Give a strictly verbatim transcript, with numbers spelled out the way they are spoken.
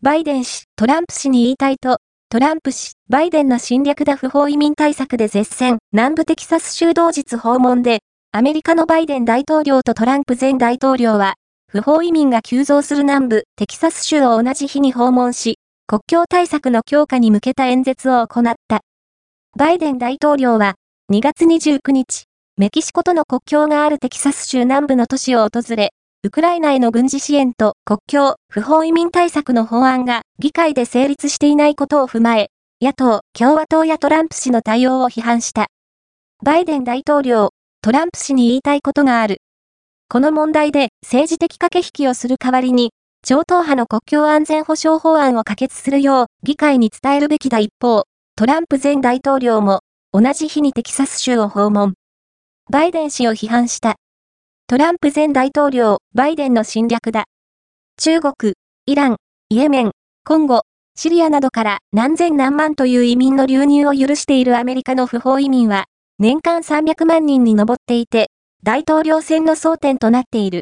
バイデン氏、トランプ氏に言いたいと、トランプ氏、バイデンの侵略だ不法移民対策で舌戦、南部テキサス州同日訪問で、アメリカのバイデン大統領とトランプ前大統領は、不法移民が急増する南部テキサス州を同じ日に訪問し、国境対策の強化に向けた演説を行った。バイデン大統領は、にがつにじゅうくにち、メキシコとの国境があるテキサス州南部の都市を訪れ、ウクライナへの軍事支援と国境、不法移民対策の法案が議会で成立していないことを踏まえ、野党・共和党やトランプ氏の対応を批判した。バイデン大統領、トランプ氏に言いたいことがある。この問題で政治的駆け引きをする代わりに、超党派の国境安全保障法案を可決するよう議会に伝えるべきだ。一方、トランプ前大統領も同じ日にテキサス州を訪問。バイデン氏を批判した。トランプ前大統領、バイデンの侵略だ。中国、イラン、イエメン、コンゴ、シリアなどから何千何万という移民の流入を許しているアメリカの不法移民は、年間さんびゃくまんにんに上っていて、大統領選の争点となっている。